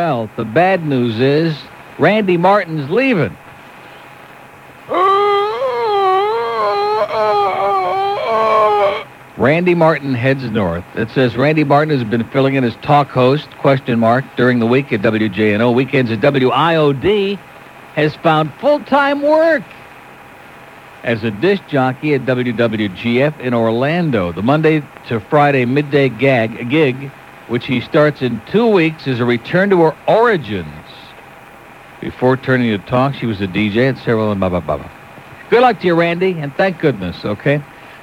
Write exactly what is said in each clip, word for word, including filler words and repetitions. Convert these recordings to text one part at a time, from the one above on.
Well, the bad news is Randy Martin's leaving. Randy Martin heads north. It says Randy Martin has been filling in as talk host, question mark, during the week at W J N O. Weekends at W I O D has found full-time work as a disc jockey at W W G F in Orlando. The Monday to Friday midday gag gig, which he starts in two weeks, is a return to her origins. Before turning to talk, she was a D J at Sarah and Baba Baba. Good luck to you, Randy, and thank goodness, okay?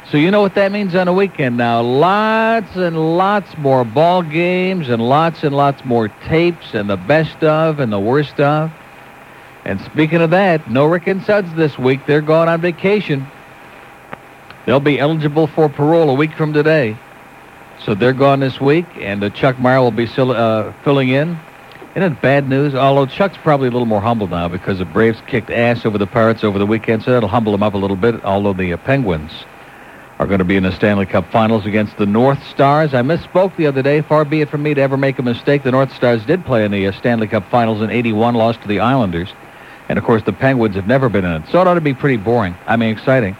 So you know what that means on a weekend now. Lots and lots more ball games and lots and lots more tapes and the best of and the worst of. And speaking of that, no Rick and Suds this week. They're going on vacation. They'll be eligible for parole a week from today. So they're gone this week, and uh, Chuck Meyer will be still, uh, filling in. Isn't it bad news? Although Chuck's probably a little more humble now because the Braves kicked ass over the Pirates over the weekend, so that'll humble him up a little bit, although the uh, Penguins are going to be in the Stanley Cup Finals against the North Stars. I misspoke the other day. Far be it from me to ever make a mistake. The North Stars did play in the uh, Stanley Cup Finals in eighty-one, lost to the Islanders. And, of course, the Penguins have never been in it. So it ought to be pretty boring. I mean, exciting.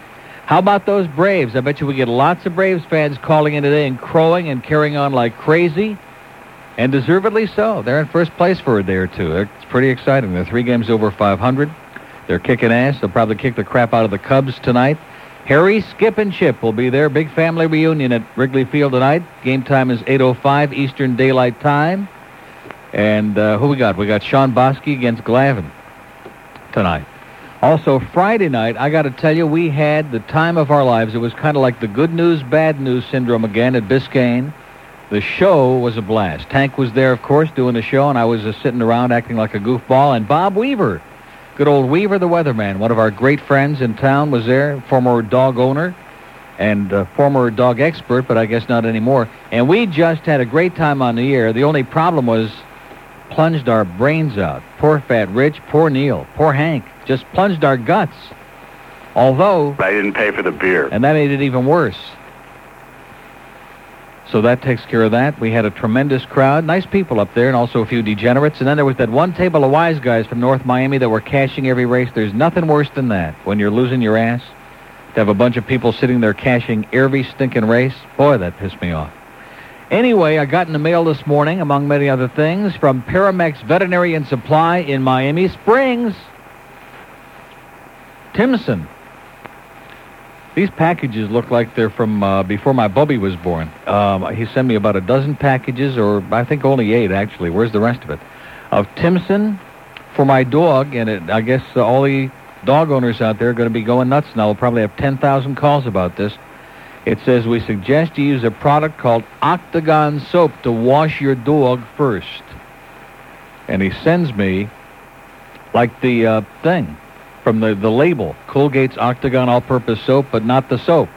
How about those Braves? I bet you we get lots of Braves fans calling in today and crowing and carrying on like crazy. And deservedly so. They're in first place for a day or two. It's pretty exciting. They're three games over five hundred. They're kicking ass. They'll probably kick the crap out of the Cubs tonight. Harry, Skip, and Chip will be there. Big family reunion at Wrigley Field tonight. Game time is eight oh five Eastern Daylight Time. And uh, who we got? We got Sean Bosky against Glavine tonight. Also, Friday night, I got to tell you, we had the time of our lives. It was kind of like the good news, bad news syndrome again at Biscayne. The show was a blast. Tank was there, of course, doing the show, and I was just sitting around acting like a goofball. And Bob Weaver, good old Weaver the weatherman, one of our great friends in town, was there, former dog owner and uh, former dog expert, but I guess not anymore. And we just had a great time on the air. The only problem was plunged our brains out. Poor Fat Rich, poor Neil, poor Hank, just plunged our guts. Although... I didn't pay for the beer. And that made it even worse. So that takes care of that. We had a tremendous crowd, nice people up there, and also a few degenerates. And then there was that one table of wise guys from North Miami that were cashing every race. There's nothing worse than that when you're losing your ass, to have a bunch of people sitting there cashing every stinking race. Boy, that pissed me off. Anyway, I got in the mail this morning, among many other things, from Paramex Veterinary and Supply in Miami Springs. Timson. These packages look like they're from uh, before my Bubby was born. Um, he sent me about a dozen packages, or I think only eight, actually. Where's the rest of it? Of Timson for my dog, and it, I guess uh, all the dog owners out there are going to be going nuts now. We'll probably have ten thousand calls about this. It says, we suggest you use a product called Octagon Soap to wash your dog first. And he sends me, like the uh, thing, from the, the label, Colgate's Octagon All-Purpose Soap, but not the soap.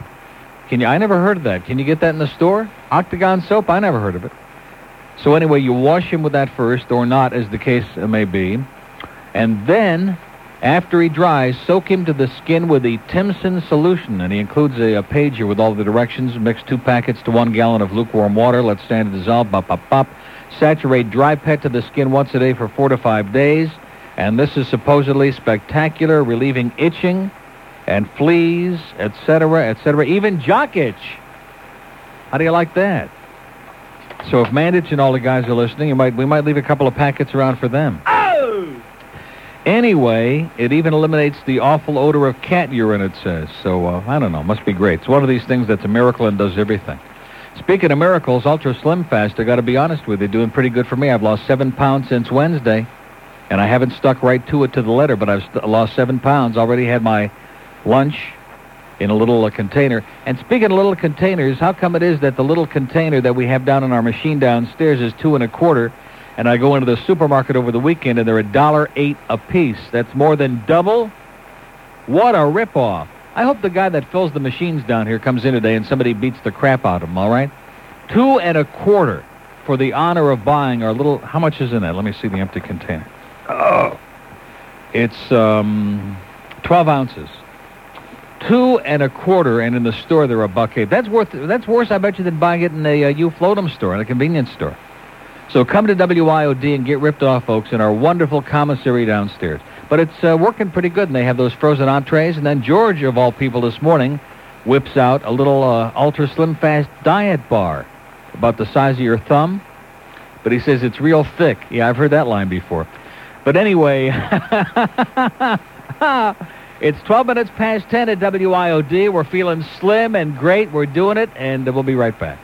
Can you? I never heard of that. Can you get that in the store? Octagon Soap? I never heard of it. So anyway, you wash him with that first, or not, as the case may be. And then, after he dries, soak him to the skin with the Timson solution. And he includes a, a page here with all the directions. Mix two packets to one gallon of lukewarm water. Let stand to dissolve. Bop, bop, bop. Saturate dry pet to the skin once a day for four to five days. And this is supposedly spectacular, relieving itching and fleas, et cetera, et cetera, even jock itch. How do you like that? So if Mandich and all the guys are listening, you might we might leave a couple of packets around for them. Oh! Anyway, it even eliminates the awful odor of cat urine, it says. So, uh, I don't know, must be great. It's one of these things that's a miracle and does everything. Speaking of miracles, Ultra Slim Fast, I got to be honest with you, doing pretty good for me. I've lost seven pounds since Wednesday. And I haven't stuck right to it to the letter, but I've st- lost seven pounds. Already had my lunch in a little uh, container. And speaking of little containers, how come it is that the little container that we have down in our machine downstairs is two and a quarter, and I go into the supermarket over the weekend and they're a dollar eight a piece? That's more than double. What a ripoff! I hope the guy that fills the machines down here comes in today and somebody beats the crap out of him. All right, two and a quarter for the honor of buying our little. How much is in that? Let me see the empty container. Oh, it's um, twelve ounces, two and a quarter, and in the store they're a buck eight. That's worth. That's worse, I bet you, than buying it in a uh, you float 'em store, in a convenience store. So come to W I O D and get ripped off, folks, in our wonderful commissary downstairs. But it's uh, working pretty good, and they have those frozen entrees. And then George, of all people, this morning whips out a little uh, ultra-slim-fast diet bar about the size of your thumb. But he says it's real thick. Yeah, I've heard that line before. But anyway, it's twelve minutes past ten at W I O D. We're feeling slim and great. We're doing it, and we'll be right back.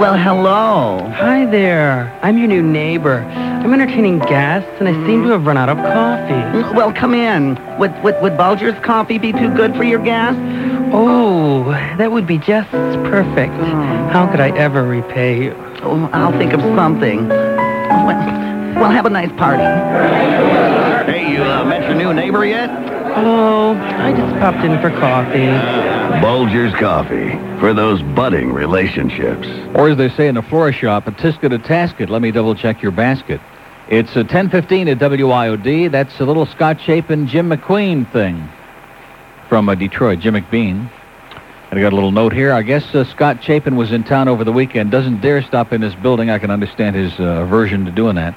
Well, hello. Hi there. I'm your new neighbor. I'm entertaining guests, and I seem to have run out of coffee. Well, come in. Would, would, would Bulger's coffee be too good for your guests? Oh, that would be just perfect. How could I ever repay you? Oh, I'll think of something. Well, well have a nice party. Hey, you uh, met your new neighbor yet? Oh, I just popped in for coffee. Bulger's Coffee, for those budding relationships. Or as they say in the florist shop, a tisket a tasket, let me double-check your basket. It's a ten fifteen at W I O D. That's a little Scott Chapin, Jim McQueen thing from uh, Detroit, Jim McBean. And I got a little note here. I guess uh, Scott Chapin was in town over the weekend, doesn't dare stop in this building. I can understand his uh, aversion to doing that.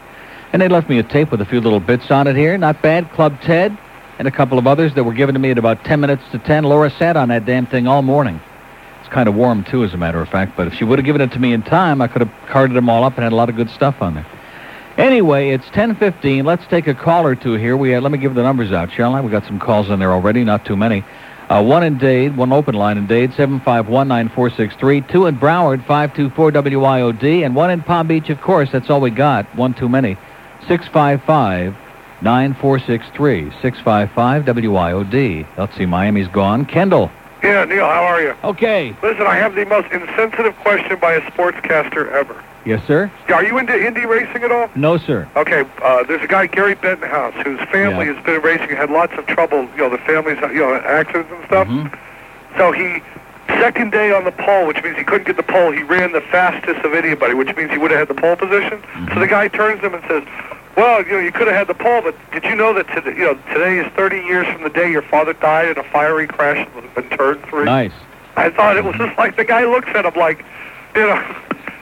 And they left me a tape with a few little bits on it here. Not bad, Club Ted. And a couple of others that were given to me at about ten minutes to ten. Laura sat on that damn thing all morning. It's kind of warm, too, as a matter of fact. But if she would have given it to me in time, I could have carded them all up and had a lot of good stuff on there. Anyway, it's ten fifteen. Let's take a call or two here. We uh, Let me give the numbers out, shall I? We got some calls on there already, not too many. Uh, one in Dade, one open line in Dade, seven five one, nine four six three. Two in Broward, five two four W I O D. And one in Palm Beach, of course. That's all we got. One too many. six five five, nine four six three, six five five W I O D. Let's see, Miami's gone. Kendall. Yeah, Neil, how are you? Okay. Listen, I have the most insensitive question by a sportscaster ever. Yes, sir? Are you into Indy racing at all? No, sir. Okay, uh, there's a guy, Gary Bentenhouse, whose family yeah. has been racing, had lots of trouble, you know, the family's, you know, accidents and stuff. Mm-hmm. So he, second day on the pole, which means he couldn't get the pole, he ran the fastest of anybody, which means he would have had the pole position. Mm-hmm. So the guy turns to him and says, well, you know, you could have had the pole, but did you know that today, you know, today is thirty years from the day your father died in a fiery crash in turn three? Nice. I thought it was just like the guy looks at him like, you know,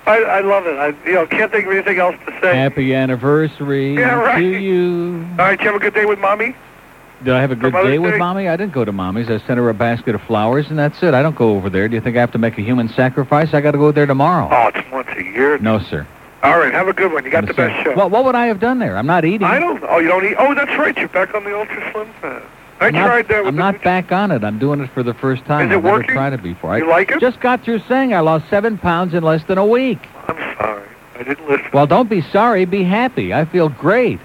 I, I love it. I you know, can't think of anything else to say. Happy anniversary yeah, right. to you. All right, did you have a good day with Mommy? Did I have a good day with day? Mommy? I didn't go to Mommy's. I sent her a basket of flowers, and that's it. I don't go over there. Do you think I have to make a human sacrifice? I got to go there tomorrow. Oh, it's once a year. No, sir. All right, have a good one. You got the best show. Well, what would I have done there? I'm not eating. I don't. Oh, you don't eat? Oh, that's right. You're back on the Ultra Slim Fast. I I'm tried that. With I'm the not back on it. I'm doing it for the first time. Is it I've working? Never tried it before. You I like it? Just got through saying I lost seven pounds in less than a week. I'm sorry. I didn't listen. Well, don't be sorry. Be happy. I feel great.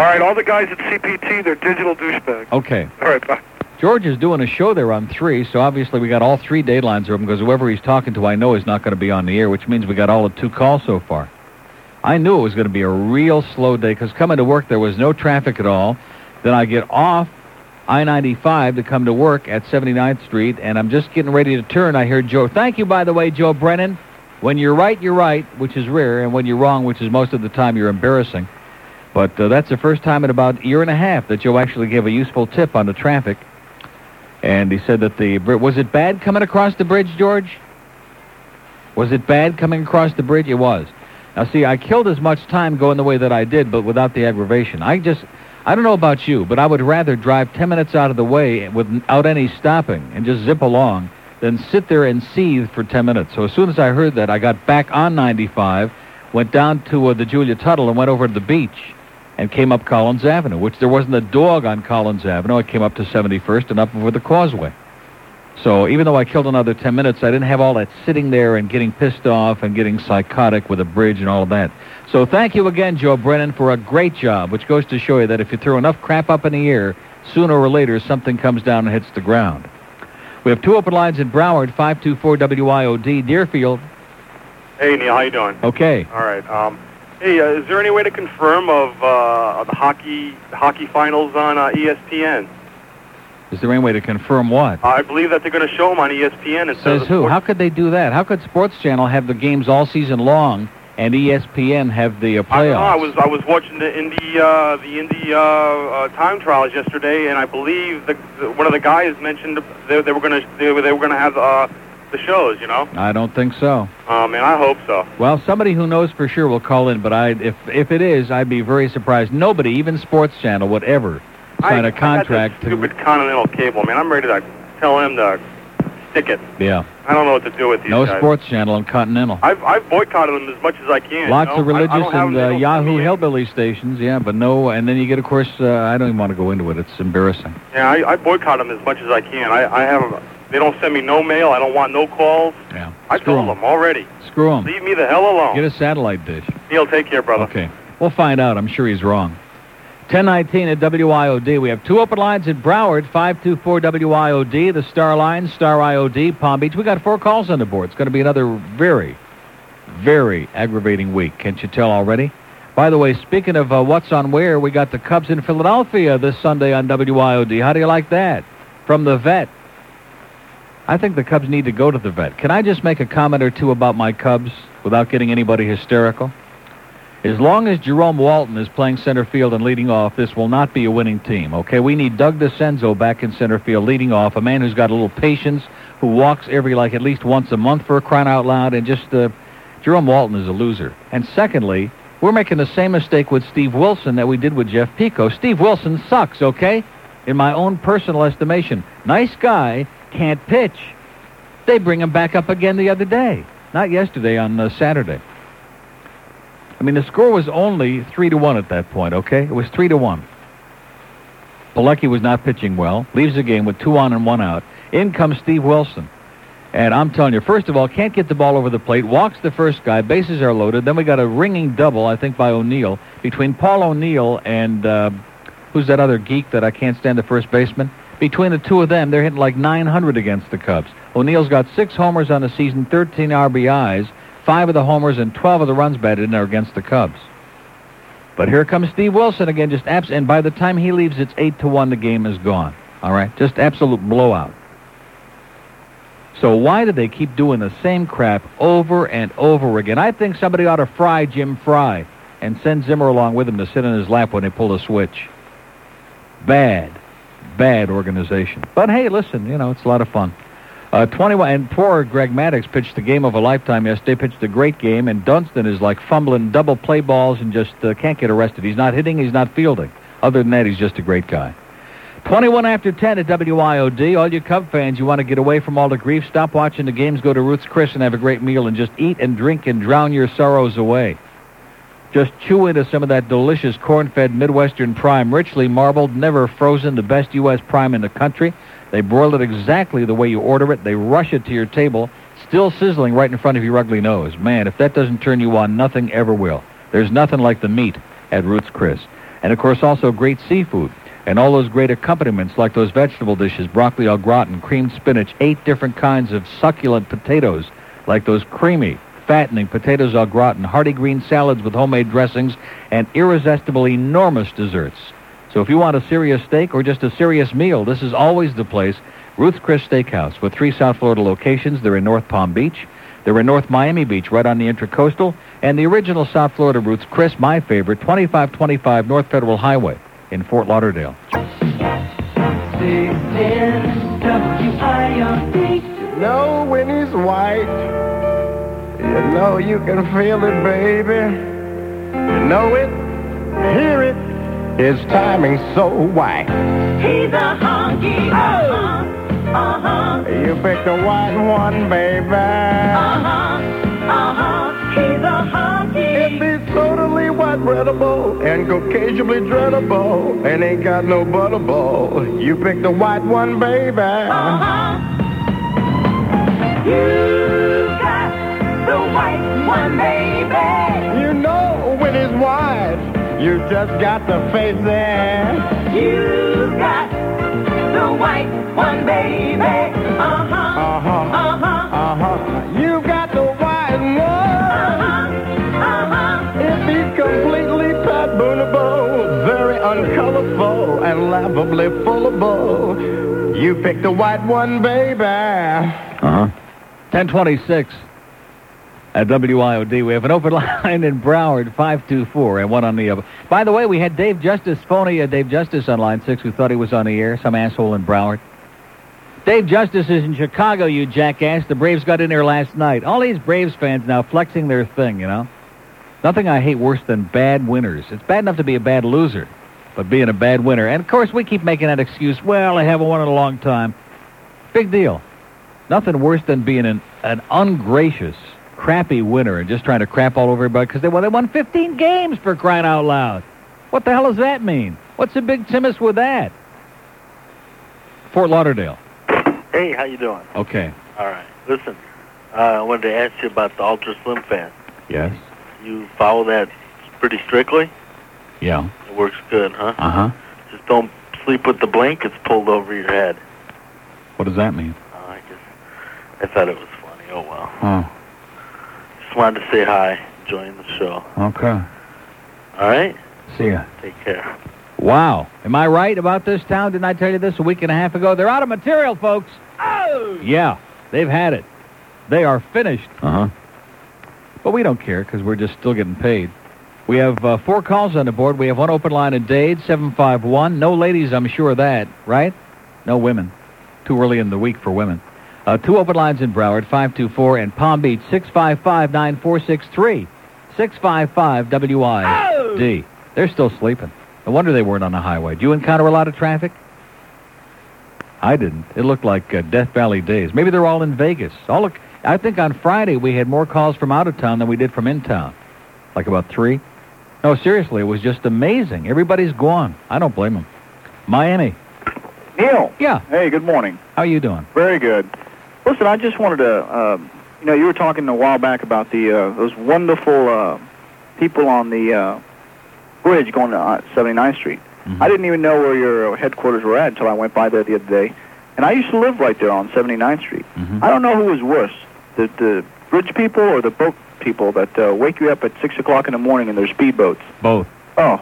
All right, all the guys at C P T, they're digital douchebags. Okay. All right, bye. George is doing a show there on three, so obviously we got all three date lines open because whoever he's talking to I know is not going to be on the air, which means we got all of two calls so far. I knew it was going to be a real slow day because coming to work, there was no traffic at all. Then I get off I ninety-five to come to work at seventy-ninth Street, and I'm just getting ready to turn. I hear Joe, thank you, by the way, Joe Brennan. When you're right, you're right, which is rare, and when you're wrong, which is most of the time, you're embarrassing. But uh, that's the first time in about a year and a half that Joe actually gave a useful tip on the traffic. And he said that the... Was it bad coming across the bridge, George? Was it bad coming across the bridge? It was. Now, see, I killed as much time going the way that I did, but without the aggravation. I just, I don't know about you, but I would rather drive ten minutes out of the way without any stopping and just zip along than sit there and seethe for ten minutes. So as soon as I heard that, I got back on ninety-five, went down to uh, the Julia Tuttle and went over to the beach and came up Collins Avenue, which there wasn't a dog on Collins Avenue. I came up to seventy-first and up over the causeway. So even though I killed another ten minutes, I didn't have all that sitting there and getting pissed off and getting psychotic with a bridge and all of that. So thank you again, Joe Brennan, for a great job, which goes to show you that if you throw enough crap up in the air, sooner or later something comes down and hits the ground. We have two open lines in Broward, five two four W I O D, Deerfield. Hey, Neil, how you doing? Okay. All right. Um, hey, uh, is there any way to confirm of uh, the hockey hockey finals on uh, E S P N? Is there any way to confirm what? Uh, I believe that they're going to show them on E S P N. Says who? Sports. How could they do that? How could Sports Channel have the games all season long and E S P N have the uh, playoffs? I don't know. I was I was watching the Indy uh, the Indy uh, uh, time trials yesterday, and I believe the, the, one of the guys mentioned they, they were going to they, they were going to have uh, the shows, you know? I don't think so. Oh, man, I hope so. Well, somebody who knows for sure will call in, but I, if if it is, I'd be very surprised. Nobody, even Sports Channel, would ever sign I, a contract. I got this stupid to... continental cable, man. I'm ready to tell him to stick it. Yeah. I don't know what to do with these no guys. No Sports Channel on Continental. I've, I've boycotted them as much as I can. Lots you know? of religious I, I and uh, Yahoo hillbilly stations, yeah, but no, and then you get, of course, uh, I don't even want to go into it. It's embarrassing. Yeah, I, I boycott them as much as I can. I, I have, they don't send me no mail. I don't want no calls. Yeah. I Screw told them. them already. Screw them. Leave me the hell alone. Get a satellite dish. Neil, take care, brother. Okay. We'll find out. I'm sure he's wrong. ten nineteen at W I O D. We have two open lines at Broward, five two four W I O D, the star line, star I O D, Palm Beach. We got four calls on the board. It's going to be another very, very aggravating week. Can't you tell already? By the way, speaking of uh, what's on where, we got the Cubs in Philadelphia this Sunday on W I O D. How do you like that? From the vet. I think the Cubs need to go to the vet. Can I just make a comment or two about my Cubs without getting anybody hysterical? As long as Jerome Walton is playing center field and leading off, this will not be a winning team, okay? We need Doug DeCenzo back in center field leading off, a man who's got a little patience, who walks every, like, at least once a month for crying out loud, and just, uh, Jerome Walton is a loser. And secondly, we're making the same mistake with Steve Wilson that we did with Jeff Pico. Steve Wilson sucks, okay? In my own personal estimation. Nice guy, can't pitch. They bring him back up again the other day. Not yesterday, on uh, Saturday. I mean, the score was only three to one at that point, okay? It was three to one. Pilecki was not pitching well. Leaves the game with two on and one out. In comes Steve Wilson. And I'm telling you, first of all, can't get the ball over the plate. Walks the first guy. Bases are loaded. Then we got a ringing double, I think, by O'Neill. Between Paul O'Neill and uh, who's that other geek that I can't stand, the first baseman? Between the two of them, they're hitting like nine hundred against the Cubs. O'Neill's got six homers on the season, thirteen R B Is. Five of the homers and twelve of the runs batted in are against the Cubs. But here comes Steve Wilson again, just abs. And by the time he leaves, it's eight to one. The game is gone. All right, just absolute blowout. So why do they keep doing the same crap over and over again? I think somebody ought to fry Jim Fry and send Zimmer along with him to sit in his lap when they pull a switch. Bad, bad organization. But hey, listen, you know, it's a lot of fun. Uh, twenty-one and poor Greg Maddux pitched the game of a lifetime yesterday, pitched a great game, and Dunston is like fumbling double play balls and just uh, can't get arrested. He's not hitting, he's not fielding. Other than that, he's just a great guy. twenty-one after ten at W I O D. All you Cub fans, you want to get away from all the grief, stop watching the games, go to Ruth's Chris and have a great meal and just eat and drink and drown your sorrows away. Just chew into some of that delicious corn-fed Midwestern prime, richly marbled, never frozen, the best U S prime in the country. They broil it exactly the way you order it. They rush it to your table, still sizzling right in front of your ugly nose. Man, if that doesn't turn you on, nothing ever will. There's nothing like the meat at Ruth's Chris. And, of course, also great seafood and all those great accompaniments like those vegetable dishes, broccoli au gratin, creamed spinach, eight different kinds of succulent potatoes like those creamy, fattening potatoes au gratin, hearty green salads with homemade dressings, and irresistible, enormous desserts. So if you want a serious steak or just a serious meal, this is always the place. Ruth's Chris Steakhouse with three South Florida locations. They're in North Palm Beach. They're in North Miami Beach, right on the Intracoastal. And the original South Florida Ruth's Chris, my favorite, twenty-five twenty-five North Federal Highway in Fort Lauderdale. You know when he's white, you know you can feel it, baby. You know it, hear it. His timing's so white. He's a honky, uh-huh, uh-huh. You picked a white one, baby. Uh-huh, uh-huh. He's a honky. If he's totally white breadable and caucasianly dreadable and ain't got no butterball, you picked a white one, baby. Uh-huh. You got the white one, baby. You know when he's white. You just got the face there. You got the white one, baby. Uh-huh, uh-huh, uh-huh, uh-huh. You got the white one. Uh-huh, uh-huh. If he's completely Pat Boonable, very uncolorful and laughably fullable, you picked the white one, baby. Uh-huh. ten twenty-six. At W I O D, we have an open line in Broward, five two four, and one on the other. By the way, we had Dave Justice, phony uh, Dave Justice on line six, who thought he was on the air, some asshole in Broward. Dave Justice is in Chicago, you jackass. The Braves got in there last night. All these Braves fans now flexing their thing, you know. Nothing I hate worse than bad winners. It's bad enough to be a bad loser, but being a bad winner. And, of course, we keep making that excuse, well, I haven't won in a long time. Big deal. Nothing worse than being an, an ungracious, crappy winner and just trying to crap all over everybody because they, well, they won fifteen games, for crying out loud. What the hell does that mean? What's the big Timus with that? Fort Lauderdale. Hey, how you doing? Okay. All right. Listen, uh, I wanted to ask you about the Ultra Slim Fan. Yes. You follow that pretty strictly? Yeah. It works good, huh? Uh-huh. Just don't sleep with the blankets pulled over your head. What does that mean? Uh, I just, I thought it was funny. Oh, well. Oh. Just wanted to say hi. Enjoying the show. Okay. All right? See ya. Take care. Wow. Am I right about this town? Didn't I tell you this a week and a half ago? They're out of material, folks. Oh! Yeah. They've had it. They are finished. Uh-huh. But we don't care because we're just still getting paid. We have uh, four calls on the board. We have one open line in Dade, seven five one. No ladies, I'm sure of that, right? No women. Too early in the week for women. Uh, two open lines in Broward, five two four, and Palm Beach, six five five, nine four six three. six five five W I D. Oh! They're still sleeping. No wonder they weren't on the highway. Do you encounter a lot of traffic? I didn't. It looked like uh, Death Valley days. Maybe they're all in Vegas. All look. I think on Friday we had more calls from out of town than we did from in town. Like about three. No, seriously, it was just amazing. Everybody's gone. I don't blame them. Miami. Neil. Yeah. Hey, good morning. How are you doing? Very good. Listen, I just wanted to, uh, you know, you were talking a while back about the uh, those wonderful uh, people on the uh, bridge going to seventy-ninth Street. Mm-hmm. I didn't even know where your headquarters were at until I went by there the other day. And I used to live right there on seventy-ninth Street. Mm-hmm. I don't know who was worse, the, the bridge people or the boat people that uh, wake you up at six o'clock in the morning in their speedboats. Both. Oh,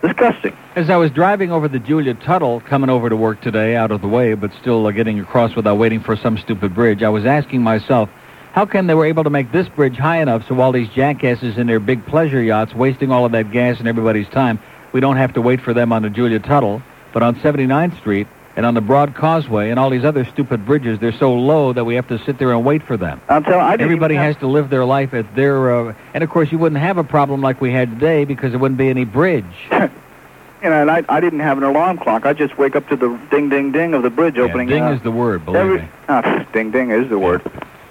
disgusting. As I was driving over the Julia Tuttle, coming over to work today, out of the way, but still uh, getting across without waiting for some stupid bridge, I was asking myself, how come they were able to make this bridge high enough so all these jackasses in their big pleasure yachts wasting all of that gas and everybody's time, we don't have to wait for them on the Julia Tuttle, but on seventy-ninth Street... and on the Broad Causeway and all these other stupid bridges, they're so low that we have to sit there and wait for them. I'm telling, I didn't Everybody has to live their life at their... Uh, and, of course, you wouldn't have a problem like we had today because there wouldn't be any bridge. you know, and I, I didn't have an alarm clock. I just wake up to the ding, ding, ding of the bridge yeah, opening ding up. Ding is the word, believe Every, me. Ah, ding, ding is the word.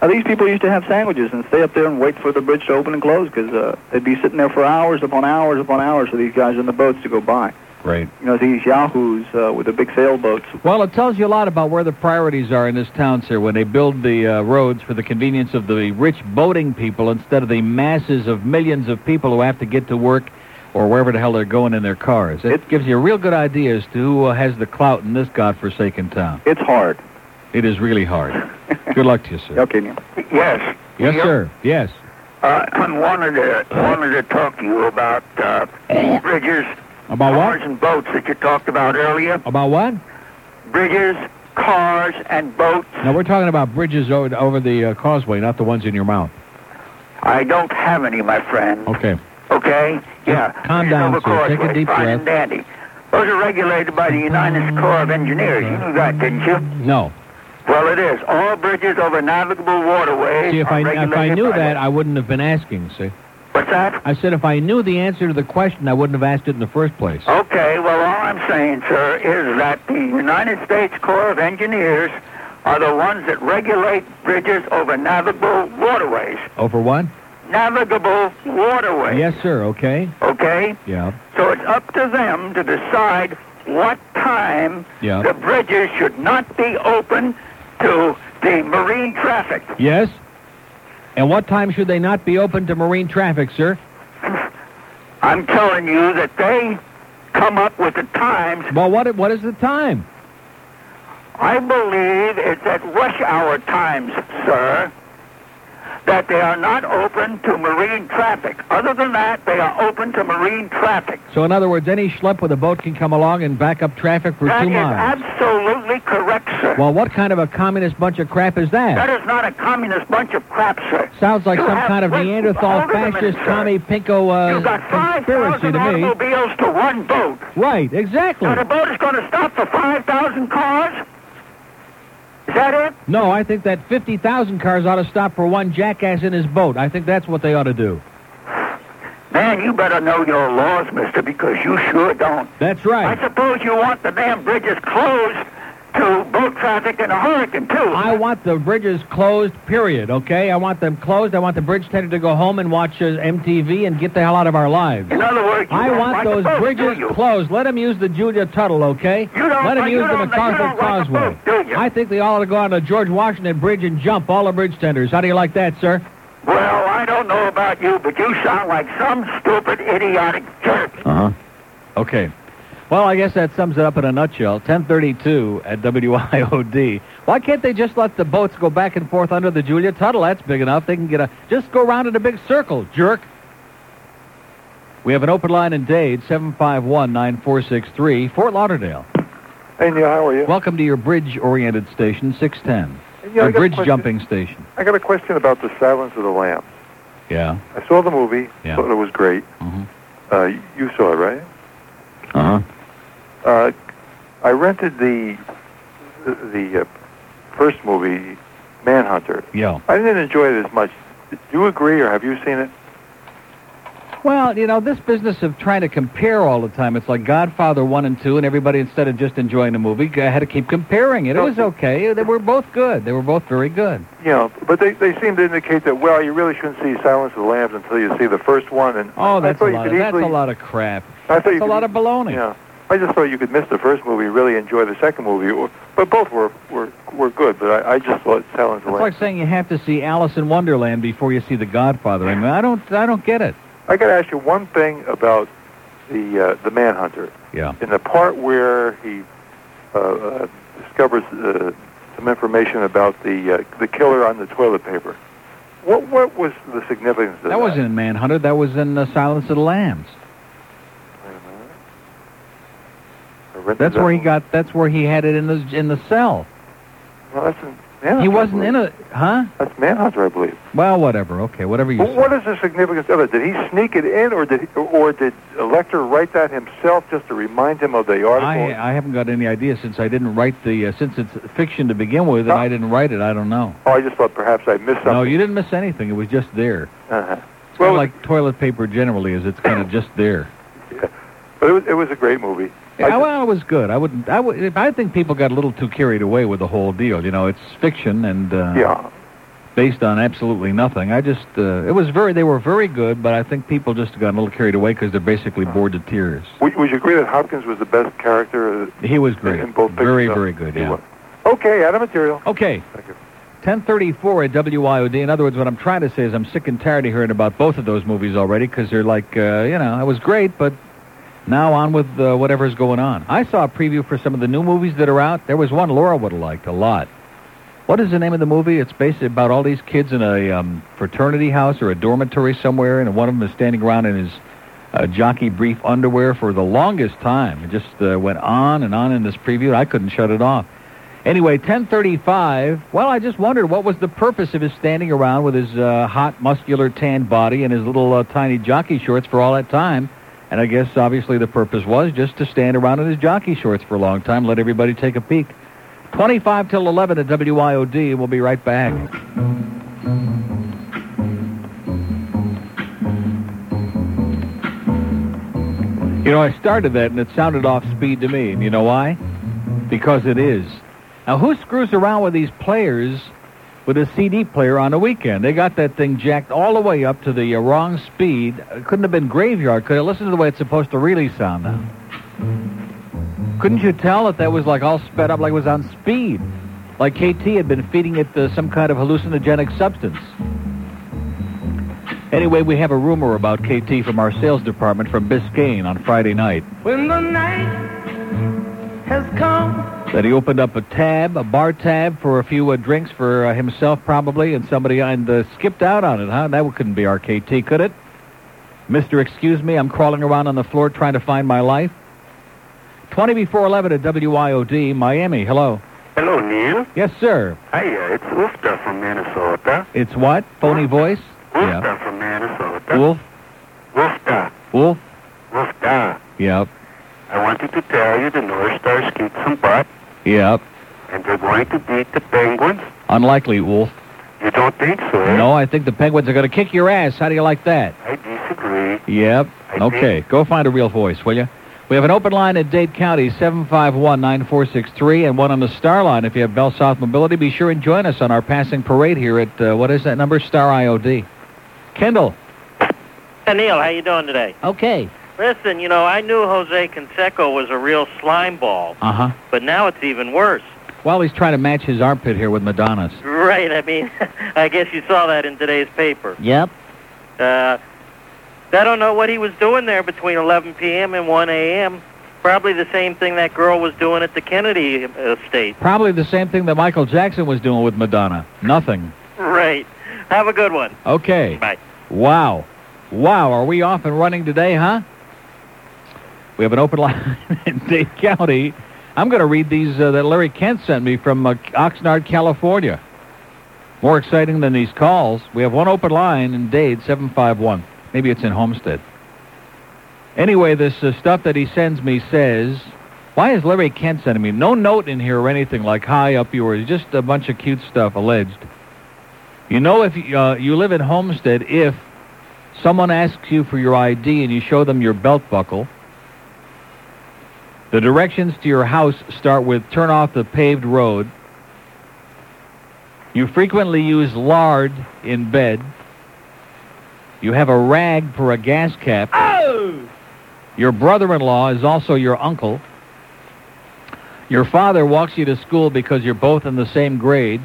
Now, these people used to have sandwiches and stay up there and wait for the bridge to open and close because uh, they'd be sitting there for hours upon hours upon hours for these guys in the boats to go by. Right. You know, these yahoos uh, with the big sailboats. Well, it tells you a lot about where the priorities are in this town, sir, when they build the uh, roads for the convenience of the rich boating people instead of the masses of millions of people who have to get to work or wherever the hell they're going in their cars. It, it gives you a real good idea as to who uh, has the clout in this godforsaken town. It's hard. It is really hard. Good luck to you, sir. Okay, Neil. Yes. Yes, Neil? Sir. Yes. Uh, I wanted to, wanted to talk to you about uh, bridges... About cars what? Cars and boats that you talked about earlier. About what? Bridges, cars, and boats. Now, we're talking about bridges over, over the uh, causeway, not the ones in your mouth. I don't have any, my friend. Okay. Okay? Yeah. Calm down, sir. Take a deep breath. Fine and dandy. Those are regulated by the United Corps of Engineers. You knew that, didn't you? No. Well, it is. All bridges over navigable waterways See, if are I, regulated if I knew by that, I wouldn't have been asking, see? What's that? I said if I knew the answer to the question, I wouldn't have asked it in the first place. Okay, well, all I'm saying, sir, is that the United States Corps of Engineers are the ones that regulate bridges over navigable waterways. Over what? Navigable waterways. Yes, sir, okay. Okay? Yeah. So it's up to them to decide what time yeah. the bridges should not be open to the marine traffic. Yes? And what time should they not be open to marine traffic, sir? I'm telling you that they come up with the times. Well, what what is the time? I believe it's at rush hour times, sir, that they are not open to marine traffic. Other than that, they are open to marine traffic. So, in other words, any schlep with a boat can come along and back up traffic for that two miles. That is absolutely correct, sir. Well, what kind of a communist bunch of crap is that? That is not a communist bunch of crap, sir. Sounds like you some kind of wait, Neanderthal fascist minute, Tommy Pinko uh, You've got conspiracy to me. Automobiles to one boat. Right, exactly. Now, the boat is going to stop for five thousand cars? Is that it? No, I think that fifty thousand cars ought to stop for one jackass in his boat. I think that's what they ought to do. Man, you better know your laws, mister, because you sure don't. That's right. I suppose you want the damn bridges closed to boat traffic in a hurricane, too. I want the bridges closed, period, okay? I want them closed. I want the bridge tender to go home and watch uh, M T V and get the hell out of our lives. In other words, you I don't want like those the boat, bridges do you? Closed. Let them use the Julia Tuttle, okay? You don't, Let them use the MacArthur Causeway. Like boat, I think they all ought to go on the George Washington Bridge and jump all the bridge tenders. How do you like that, sir? Well, I don't know about you, but you sound like some stupid, idiotic jerk. Uh-huh. Okay. Well, I guess that sums it up in a nutshell. ten thirty-two at W I O D. Why can't they just let the boats go back and forth under the Julia Tuttle? That's big enough. They can get a... Just go around in a big circle, jerk. We have an open line in Dade, seven five one, nine four six three, Fort Lauderdale. Hey, Neil, how are you? Welcome to your bridge-oriented station, six ten. Yeah, a bridge a jumping station. I got a question about the Silence of the Lambs. Yeah. I saw the movie. Yeah. Thought it was great. Mm-hmm. Uh, you saw it, right? Uh-huh. Uh, I rented the the uh, first movie, Manhunter. Yeah. I didn't enjoy it as much. Do you agree, or have you seen it? Well, you know, this business of trying to compare all the time, it's like Godfather one and two, and everybody, instead of just enjoying the movie, had to keep comparing it. It was okay. They were both good. They were both very good. You know, but they, they seem to indicate that, well, you really shouldn't see Silence of the Lambs until you see the first one. And oh, that's, a lot, of, that's easily, a lot of crap. I that's a could, lot of baloney. Yeah. I just thought you could miss the first movie, really enjoy the second movie. Or, but both were were, were good, but I, I just thought Silence of the Lambs. It's like saying you have to see Alice in Wonderland before you see The Godfather. I mean, I don't, I don't get it. I got to ask you one thing about the uh, the Manhunter. Yeah. In the part where he uh, uh, discovers uh, some information about the uh, the killer on the toilet paper, what what was the significance of that? That wasn't in Manhunter. That was in uh, Silence of the Lambs. That's where he got. That's where he had it in the in the cell. Well, that's in Manhunter. He wasn't in a huh? That's Manhunter, I believe. Well, whatever. Okay, whatever you. Well, what is the significance of it? Did he sneak it in, or did or did Lecter write that himself just to remind him of the article? I, I haven't got any idea since I didn't write the uh, since it's fiction to begin with, and huh? I didn't write it. I don't know. Oh, I just thought perhaps I missed something. No, you didn't miss anything. It was just there. Uh huh. It's well, kind of like toilet paper generally is. It's kind of just there. Yeah. But it was it was a great movie. Yeah, I, well, it was good. I wouldn't. I would. I think people got a little too carried away with the whole deal. You know, it's fiction and uh, yeah, based on absolutely nothing. I just. Uh, it was very. They were very good, but I think people just got a little carried away because they're basically bored to tears. Would, would you agree that Hopkins was the best character? He was great. In both very, pictures? very good. Yeah. Okay, out of material. Okay. Thank you. ten thirty-four at W I O D. In other words, what I'm trying to say is I'm sick and tired of hearing about both of those movies already because they're like, uh, you know, it was great, but. Now on with uh, whatever's going on. I saw a preview for some of the new movies that are out. There was one Laura would have liked a lot. What is the name of the movie? It's basically about all these kids in a um, fraternity house or a dormitory somewhere, and one of them is standing around in his uh, jockey brief underwear for the longest time. It just uh, went on and on in this preview. I couldn't shut it off. Anyway, ten thirty-five, well, I just wondered what was the purpose of his standing around with his uh, hot, muscular, tanned body and his little uh, tiny jockey shorts for all that time. And I guess, obviously, the purpose was just to stand around in his jockey shorts for a long time, let everybody take a peek. twenty-five till eleven at W I O D. We'll be right back. You know, I started that, and it sounded off-speed to me. And you know why? Because it is. Now, who screws around with these players with a C D player on the weekend? They got that thing jacked all the way up to the uh, wrong speed. It couldn't have been graveyard, could it? Listen to the way it's supposed to really sound now. Couldn't you tell that that was like all sped up, like it was on speed? Like K T had been feeding it uh, some kind of hallucinogenic substance. Anyway, we have a rumor about K T from our sales department from Biscayne on Friday night. When the night has come. That he opened up a tab, a bar tab, for a few uh, drinks for uh, himself, probably, and somebody and, uh, skipped out on it, huh? That couldn't be our K T, could it? Mister Excuse Me, I'm crawling around on the floor trying to find my life. twenty before eleven at W I O D, Miami. Hello. Hello, Neil. Yes, sir. Hiya, it's Ufta from Minnesota. It's what? Phony Ufta. Voice? Ufta yeah. from Minnesota. Wolf? Ufta. Wolf? Ufta. Yep. I wanted to tell you the North Star kicked some butt. Yep. And they're going to beat the Penguins? Unlikely, Wolf. You don't think so, eh? No, I think the Penguins are going to kick your ass. How do you like that? I disagree. Yep. I okay. Think... Go find a real voice, will you? We have an open line in Dade County, seven five one, nine four six three, and one on the star line. If you have Bell South Mobility, be sure and join us on our passing parade here at, uh, what is that number? Star I O D. Kendall. Hey, Neil, how you doing today? Okay. Listen, you know, I knew Jose Canseco was a real slime ball. Uh-huh. But now it's even worse. Well, he's trying to match his armpit here with Madonna's. Right, I mean, I guess you saw that in today's paper. Yep. Uh, I don't know what he was doing there between eleven p.m. and one a.m. Probably the same thing that girl was doing at the Kennedy estate. Probably the same thing that Michael Jackson was doing with Madonna. Nothing. Right. Have a good one. Okay. Bye. Wow. Wow, are we off and running today, huh? We have an open line in Dade County. I'm going to read these uh, that Larry Kent sent me from uh, Oxnard, California. More exciting than these calls. We have one open line in Dade, seven five one. Maybe it's in Homestead. Anyway, this uh, stuff that he sends me says, why is Larry Kent sending me? No note in here or anything like hi up yours. Just a bunch of cute stuff alleged. You know if you, uh, you live in Homestead if someone asks you for your I D and you show them your belt buckle. The directions to your house start with turn off the paved road. You frequently use lard in bed. You have a rag for a gas cap. Oh! Your brother-in-law is also your uncle. Your father walks you to school because you're both in the same grade.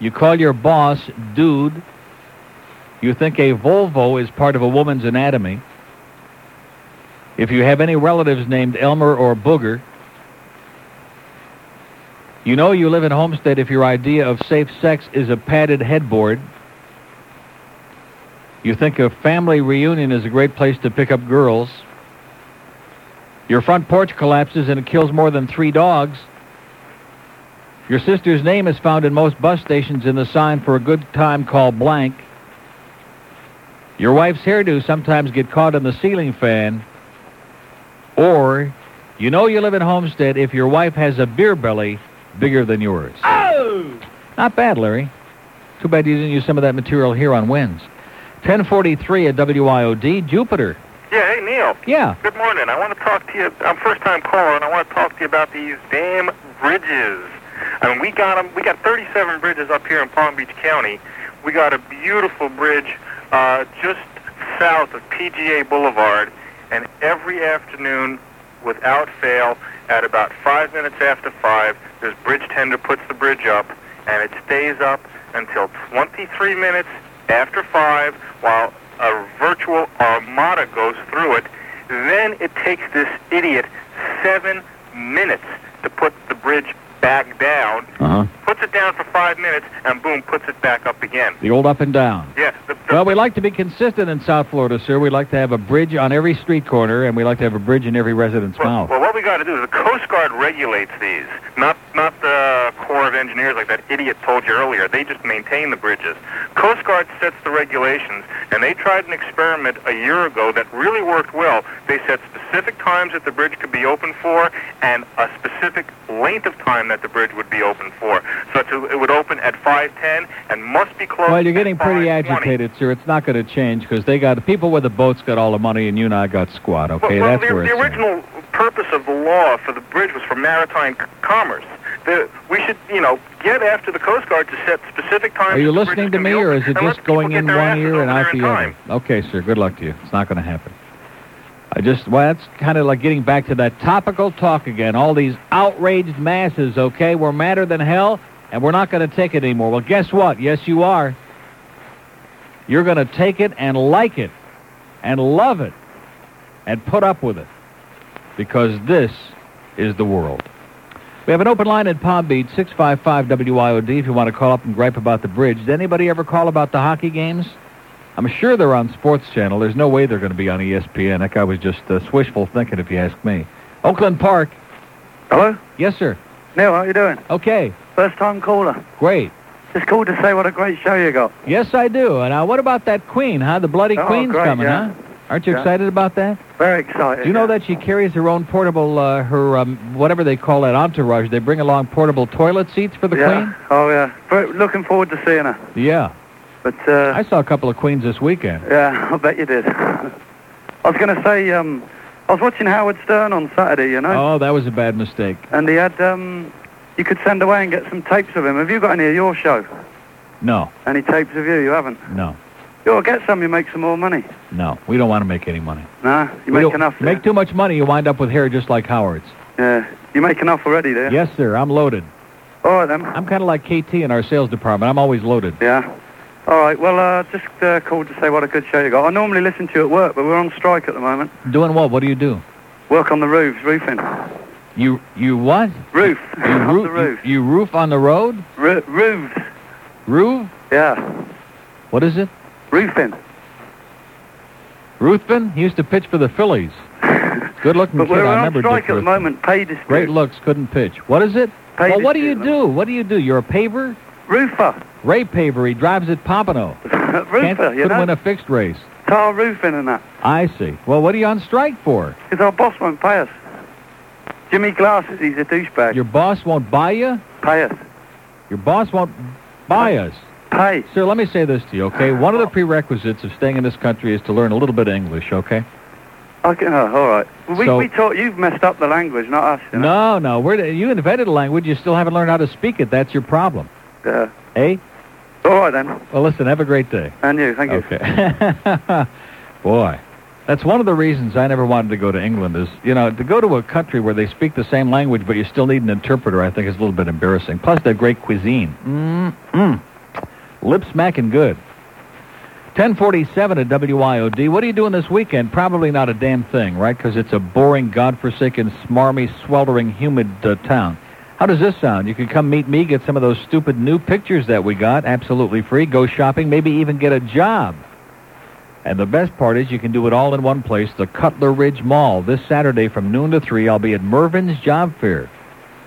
You call your boss dude. You think a Volvo is part of a woman's anatomy. If you have any relatives named Elmer or Booger, you know you live in Homestead if your idea of safe sex is a padded headboard. You think a family reunion is a great place to pick up girls. Your front porch collapses and it kills more than three dogs. Your sister's name is found in most bus stations in the sign for a good time called blank. Your wife's hairdo sometimes get caught in the ceiling fan. Or, you know you live in Homestead if your wife has a beer belly bigger than yours. Oh! Not bad, Larry. Too bad you didn't use some of that material here on Wednesday. ten forty-three at W I O D, Jupiter. Yeah, hey, Neil. Yeah. Good morning. I want to talk to you. I'm first-time caller, and I want to talk to you about these damn bridges. I mean, we got them. We got thirty-seven bridges up here in Palm Beach County. We got a beautiful bridge uh, just south of P G A Boulevard. And every afternoon, without fail, at about five minutes after five, this bridge tender puts the bridge up, and it stays up until twenty-three minutes after five, while a virtual armada goes through it. Then it takes this idiot seven minutes to put the bridge back down, uh-huh. puts it down for five minutes, and boom, puts it back up again. The old up and down. Yeah. The, the, well, we like to be consistent in South Florida, sir. We like to have a bridge on every street corner, and we like to have a bridge in every resident's well, mouth. Well, what we got to do is the Coast Guard regulates these, not not the Corps of Engineers like that idiot told you earlier. They just maintain the bridges. Coast Guard sets the regulations, and they tried an experiment a year ago that really worked well. They set specific times that the bridge could be open for, and a specific length of time that the bridge would be open for. So it would open at five ten and must be closed. Well, you're getting pretty agitated, sir. It's not going to change because they got the people with the boats got all the money, and you and I got squat. Okay, well, well, that's the, where the original at. Purpose of the law for the bridge was for maritime c- commerce. The, we should, you know, get after the Coast Guard to set specific times. Are you listening to me, or is it just going in one ear and out the other? Okay, sir. Good luck to you. It's not going to happen. I just, well, that's kind of like getting back to that topical talk again. All these outraged masses, okay? We're madder than hell, and we're not going to take it anymore. Well, guess what? Yes, you are. You're going to take it and like it and love it and put up with it because this is the world. We have an open line at Palm Beach, six five five W I O D, if you want to call up and gripe about the bridge. Did anybody ever call about the hockey games? I'm sure they're on Sports Channel. There's no way they're going to be on E S P N. That guy was just uh, wishful thinking, if you ask me. Oakland Park. Hello? Yes, sir. Neil, how are you doing? Okay. First time caller. Great. Just called to say what a great show you got. Yes, I do. And uh, what about that Queen, huh? The Bloody oh, Queen's great, coming, yeah. huh? Aren't you yeah. excited about that? Very excited. Do you know yeah. that she carries her own portable, uh, her um, whatever they call that entourage? They bring along portable toilet seats for the yeah. Queen? Oh, yeah. Very looking forward to seeing her. Yeah. But uh, I saw a couple of Queens this weekend. Yeah, I bet you did. I was going to say, um, I was watching Howard Stern on Saturday, you know? Oh, that was a bad mistake. And he had, um, you could send away and get some tapes of him. Have you got any of your show? No. Any tapes of you? You haven't? No. You'll get some, you make some more money. No, we don't want to make any money. Nah, you we make enough. You make too much money, you wind up with hair just like Howard's. Yeah, you make enough already there. Yes, sir, I'm loaded. All right, then. I'm kind of like K T in our sales department. I'm always loaded. Yeah. All right, well, uh, just uh, called to say what a good show you got. I normally listen to you at work, but we're on strike at the moment. Doing what? What do you do? Work on the roofs, roofing. You you what? Roof. You on roo- the roof. You, you roof on the road? R- roofs. Roof? Yeah. What is it? Ruthven. Ruthven? He used to pitch for the Phillies. Good looking but kid. We're I on strike at the moment. Pay dispute. Great looks, couldn't pitch. What is it? Pay well, what do you do? What do you do? You're a paver? Roofer. Ray Paver. He drives at Pompano. Roofer, Can't, you couldn't know? win a fixed race. Tar roofing and that. I see. Well, what are you on strike for? Because our boss won't pay us. Jimmy Glass, he's a douchebag. Your boss won't buy you? Pay us. Your boss won't buy us? Hi. Sir, let me say this to you, okay? One of the prerequisites of staying in this country is to learn a little bit of English, okay? Okay, oh, all right. Well, we, so, we taught, you've messed up the language, not us. You know? No, no, we're, you invented a language, you still haven't learned how to speak it, that's your problem. Yeah. Eh? All right, then. Well, listen, have a great day. And you, thank you. Okay. Boy, that's one of the reasons I never wanted to go to England is, you know, to go to a country where they speak the same language, but you still need an interpreter, I think is a little bit embarrassing. Plus, they're great cuisine. Mm-mm. Lip smacking good. ten forty-seven at W I O D. What are you doing this weekend? Probably not a damn thing, right? Because it's a boring, godforsaken, smarmy, sweltering, humid uh, town. How does this sound? You can come meet me, get some of those stupid new pictures that we got, absolutely free, go shopping, maybe even get a job. And the best part is you can do it all in one place, the Cutler Ridge Mall. This Saturday from noon to three, I'll be at Mervyn's Job Fair.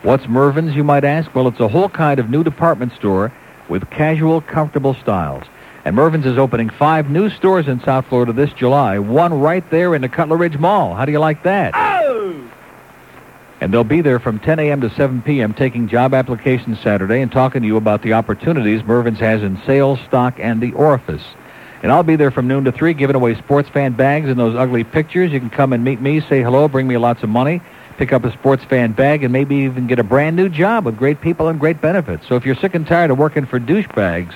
What's Mervyn's, you might ask? Well, it's a whole kind of new department store with casual, comfortable styles. And Mervyn's is opening five new stores in South Florida this July, one right there in the Cutler Ridge Mall. How do you like that? Oh! And they'll be there from ten a.m. to seven p.m. taking job applications Saturday and talking to you about the opportunities Mervyn's has in sales, stock, and the orifice. And I'll be there from noon to three giving away sports fan bags and those ugly pictures. You can come and meet me, say hello, bring me lots of money, pick up a sports fan bag, and maybe even get a brand-new job with great people and great benefits. So if you're sick and tired of working for douchebags,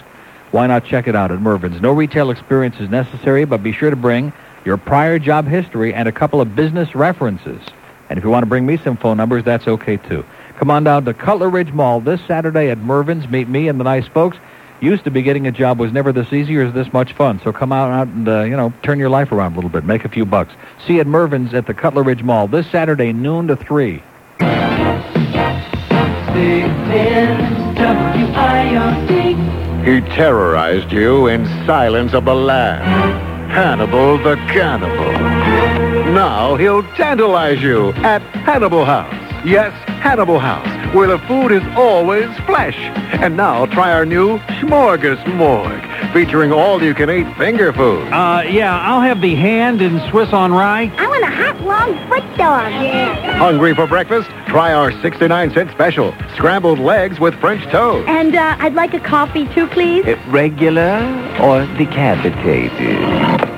why not check it out at Mervyn's? No retail experience is necessary, but be sure to bring your prior job history and a couple of business references. And if you want to bring me some phone numbers, that's okay, too. Come on down to Cutler Ridge Mall this Saturday at Mervyn's. Meet me and the nice folks. Used to be getting a job was never this easy or this much fun. So come out and, uh, you know, turn your life around a little bit. Make a few bucks. See you at Mervyn's at the Cutler Ridge Mall this Saturday, noon to three. He terrorized you in Silence of the Lambs. Hannibal the Cannibal. Now he'll tantalize you at Hannibal House. Yes, Hannibal House, where the food is always flesh. And now try our new Smorgasmorg, featuring all-you-can-eat finger food. Uh, yeah, I'll have the hand in Swiss on rye. I want a hot, long foot dog. Yeah. Hungry for breakfast? Try our sixty-nine cent special, scrambled legs with French toast. And uh, I'd like a coffee, too, please. Uh, regular or decapitated?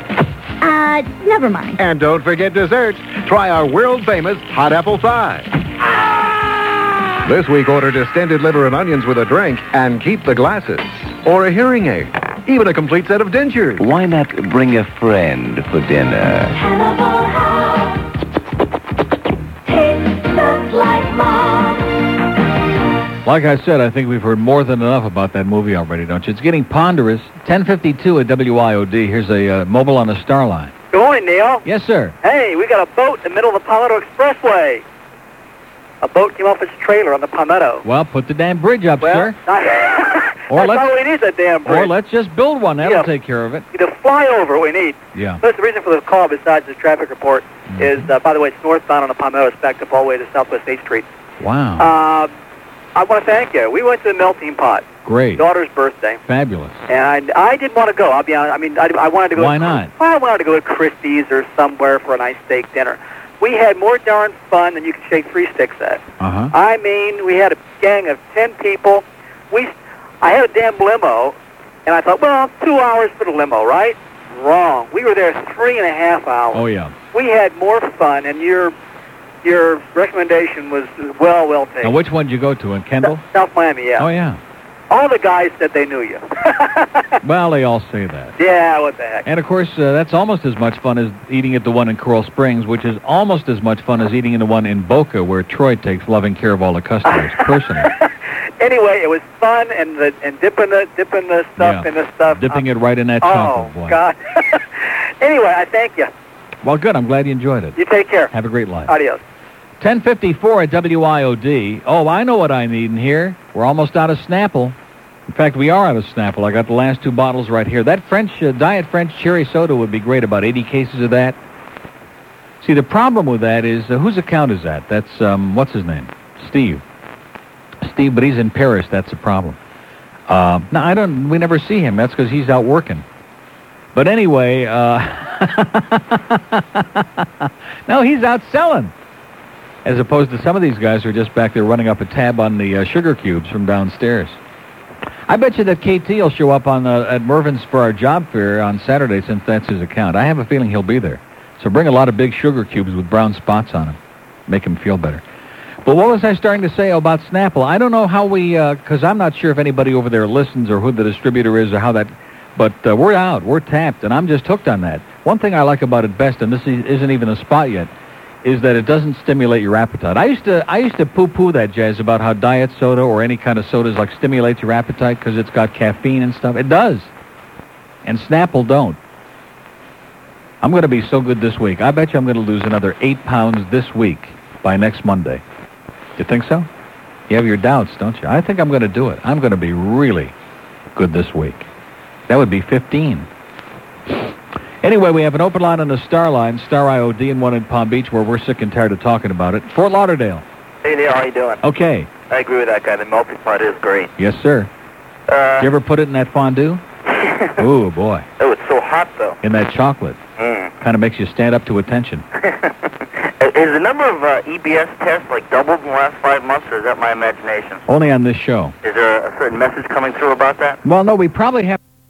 Uh, never mind. And don't forget dessert. Try our world-famous hot apple pie. This week, order distended liver and onions with a drink and keep the glasses. Or a hearing aid. Even a complete set of dentures. Why not bring a friend for dinner? Hannibal House. Tastes just like mom. Like I said, I think we've heard more than enough about that movie already, don't you? It's getting ponderous. ten fifty-two at W I O D. Here's a uh, mobile on a star line. Good morning, Neil. Yes, sir. Hey, we got a boat in the middle of the Palmetto Expressway. A boat came off its trailer on the Palmetto. Well, put the damn bridge up, well, sir. Not, or that's all we need, that damn bridge. Or let's just build one. That'll yeah. take care of it. The flyover we need. Yeah. So that's the reason for the call, besides the traffic report, mm-hmm. is, uh, by the way, it's northbound on the Palmetto. It's backed up all the way to Southwest eighth Street. Wow. Uh, I want to thank you. We went to the melting pot. Great. Daughter's birthday. Fabulous. And I, I didn't want to go. I'll be honest. I mean, I, I wanted to go. Why to, not? I wanted to go to Christie's or somewhere for a nice steak dinner. We had more darn fun than you could shake three sticks at. Uh-huh. I mean, we had a gang of ten people. We, I had a damn limo, and I thought, well, two hours for the limo, right? Wrong. We were there three and a half hours. Oh, yeah. We had more fun, and your your recommendation was well, well taken. Now, which one did you go to, in Kendall? South, South Miami, yeah. Oh, yeah. All the guys said they knew you. Well, they all say that. Yeah, what the heck. And, of course, uh, that's almost as much fun as eating at the one in Coral Springs, which is almost as much fun as eating at the one in Boca, where Troy takes loving care of all the customers personally. Anyway, it was fun, and the, and dipping the, dipping the stuff yeah. in the stuff. Dipping um, it right in that chocolate, boy. Oh, God. Anyway, I thank you. Well, good. I'm glad you enjoyed it. You take care. Have a great life. Adios. ten fifty-four at W I O D. Oh, I know what I need in here. We're almost out of Snapple. In fact, we are out of Snapple. I got the last two bottles right here. That French, uh, Diet French Cherry Soda would be great, about eighty cases of that. See, the problem with that is, uh, whose account is that? That's, um, what's his name? Steve. Steve, but he's in Paris. That's the problem. Uh, no, I don't, we never see him. That's because he's out working. But anyway, uh, no, he's out selling. As opposed to some of these guys who are just back there running up a tab on the uh, sugar cubes from downstairs. I bet you that K T will show up on uh, at Mervin's for our job fair on Saturday, since that's his account. I have a feeling he'll be there. So bring a lot of big sugar cubes with brown spots on them. Make him feel better. But what was I starting to say about Snapple? I don't know how we, because uh, I'm not sure if anybody over there listens or who the distributor is or how that, but uh, we're out, we're tapped, and I'm just hooked on that. One thing I like about it best, and this isn't even a spot yet, is that it doesn't stimulate your appetite. I used to I used to poo-poo that jazz about how diet soda or any kind of sodas like stimulates your appetite because it's got caffeine and stuff. It does. And Snapple don't. I'm going to be so good this week. I bet you I'm going to lose another eight pounds this week by next Monday. You think so? You have your doubts, don't you? I think I'm going to do it. I'm going to be really good this week. That would be fifteen. Anyway, we have an open line on the Star Line, Star I O D, and one in Palm Beach, where we're sick and tired of talking about it. Fort Lauderdale. Hey, Neil, how you doing? Okay. I agree with that guy. The melting pot is great. Yes, sir. Uh, Did you ever put it in that fondue? Ooh, boy. Oh, it's so hot, though. In that chocolate. Mm. Kind of makes you stand up to attention. Is the number of uh, E B S tests, like, doubled in the last five months, or is that my imagination? Only on this show. Is there a certain message coming through about that? Well, no, we probably have...